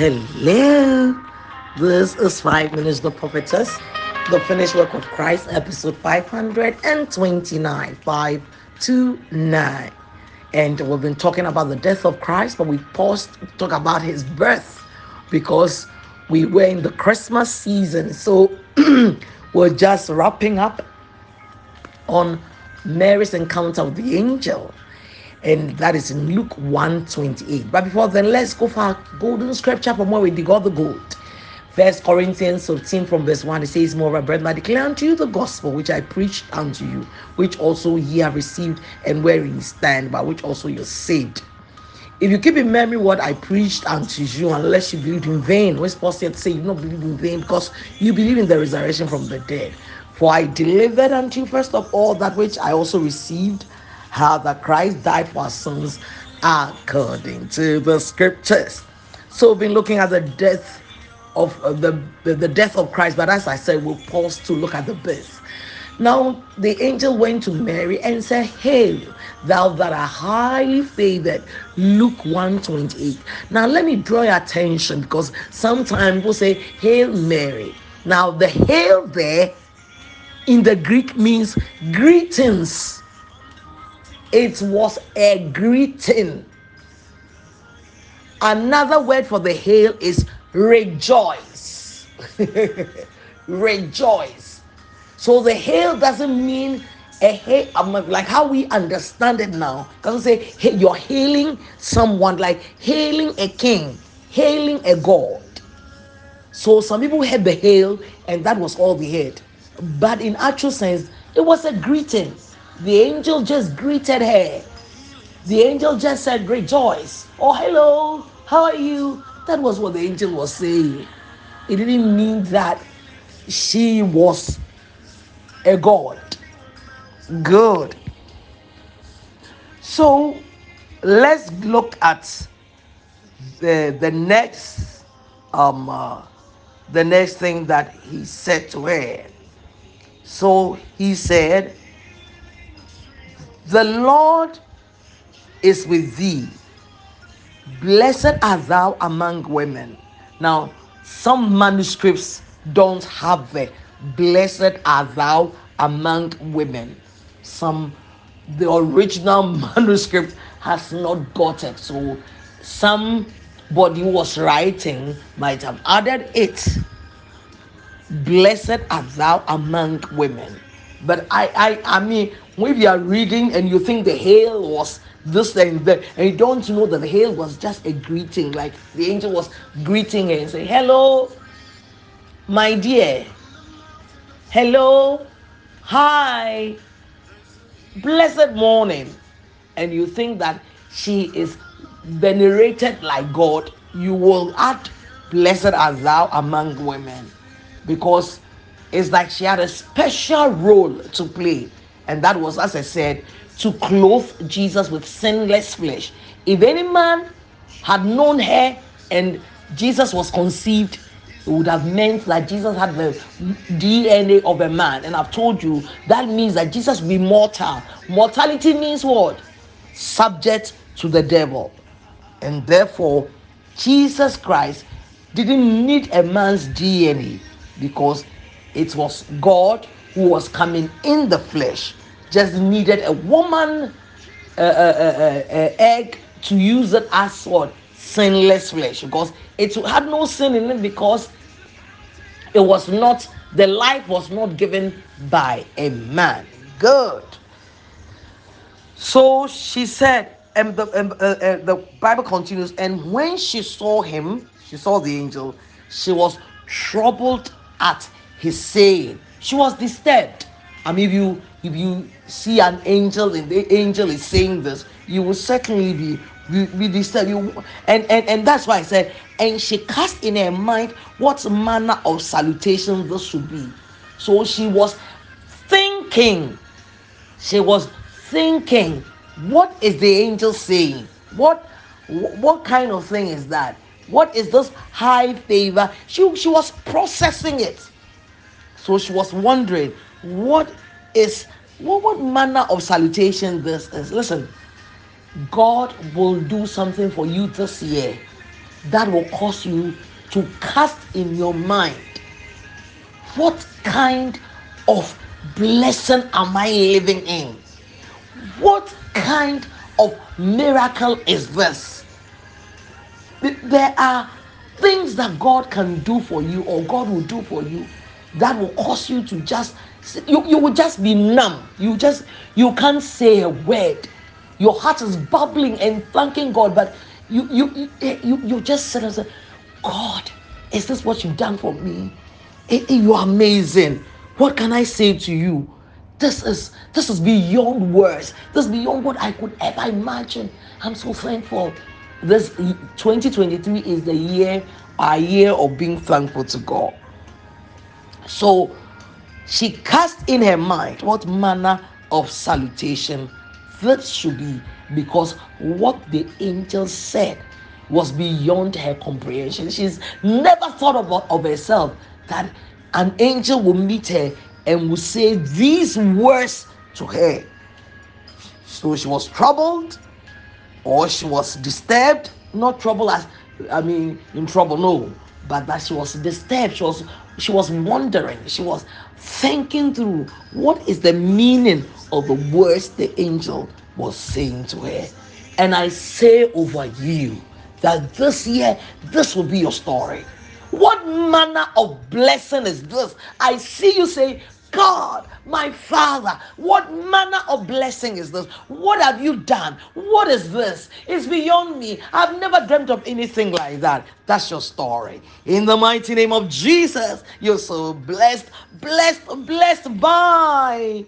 Hello, this is 5 Minutes of the Prophetess, the Finished Work of Christ, episode 529, 529. And we've been talking about the death of Christ, but we paused to talk about his birth because we were in the Christmas season. So we're just wrapping up on Mary's encounter with the angel. And that is in Luke 1:28. But before then, let's go for our golden scripture from where we dig all the gold. First Corinthians 15 from verse 1, it says, "Moreover, brethren, I declare unto you the gospel which I preached unto you, which also ye have received, and wherein ye stand, by which also ye are saved. If you keep in memory what I preached unto you, unless you believe in vain." Which Paul said, say you don't believe in vain because you believe in the resurrection from the dead. "For I delivered unto you first of all that which I also received, how that Christ died for our sins according to the scriptures." So we've been looking at the death of the death of Christ, but as I said, we'll pause to look at the birth. Now the angel went to Mary and said, "Hail, thou that art highly favored." Luke 1:28. Now let me draw your attention, because sometimes people say, "Hail Mary." Now the "hail" there in the Greek means greetings. It was a greeting. Another word for the hail is rejoice. Rejoice. So the hail doesn't mean a hail, like how we understand it now. It doesn't say, hey, you're hailing someone, like hailing a king, hailing a god. So some people had the hail and that was all they had. But in actual sense, it was a greeting. The angel just greeted her. The angel just said, "Rejoice." Oh, hello. How are you? That was what the angel was saying. It didn't mean that she was a god. Good. So let's look at the next thing that he said to her. So he said, "The Lord is with thee. Blessed art thou among women." Now, some manuscripts don't have the "blessed art thou among women." Some, the original manuscript has not got it. So somebody who was writing might have added it. "Blessed art thou among women." But I mean, when you are reading and you think the hail was this and that, and you don't know that the hail was just a greeting, like the angel was greeting her and saying, "Hello, my dear. Hello, hi, blessed morning." And you think that she is venerated like God, you will add "blessed art thou among women," because it's like she had a special role to play. And that was, as I said, to clothe Jesus with sinless flesh. If any man had known her and Jesus was conceived, it would have meant that Jesus had the DNA of a man. And I've told you, that means that Jesus would be mortal. Mortality means what? Subject to the devil. And therefore, Jesus Christ didn't need a man's DNA, because it was God who was coming in the flesh, just needed a woman egg to use it as what? Sinless flesh, because it had no sin in it, because it was not, the life was not given by a man. Good. So she said, and the Bible continues, "And when she saw him," she saw the angel, "she was troubled at his saying." She was disturbed. I mean, if you see an angel and the angel is saying this, you will certainly be disturbed. And that's why I said, and she cast in her mind what manner of salutation this should be. So she was thinking. She was thinking, what is the angel saying? What kind of thing is that? What is this high favor? She was processing it. So she was wondering, what manner of salutation this is. Listen, God will do something for you this year. that will cause you to cast in your mind, what kind of blessing am I living in? What kind of miracle is this? There are things that God can do for you, or God will do for you, that will cause you to just, you will just be numb. You can't say a word. Your heart is bubbling and thanking God, but you just sit and say, God, is this what you've done for me? You are amazing. What can I say to you? This is beyond words. This is beyond what I could ever imagine. I'm so thankful. This 2023 is the year, our year of being thankful to God. So she cast in her mind what manner of salutation this should be, because what the angel said was beyond her comprehension. She's never thought of herself that an angel will meet her and will say these words to her. So she was troubled, or she was disturbed. Not trouble as, I mean, in trouble, no. But that she was disturbed. She was wondering. She was thinking through, what is the meaning of the words the angel was saying to her? And I say over you that this year, this will be your story. What manner of blessing is this? I see you say, God, my Father, what manner of blessing is this? What have you done? What is this? It's beyond me. I've never dreamt of anything like that. That's your story. In the mighty name of Jesus, you're so blessed, blessed, blessed by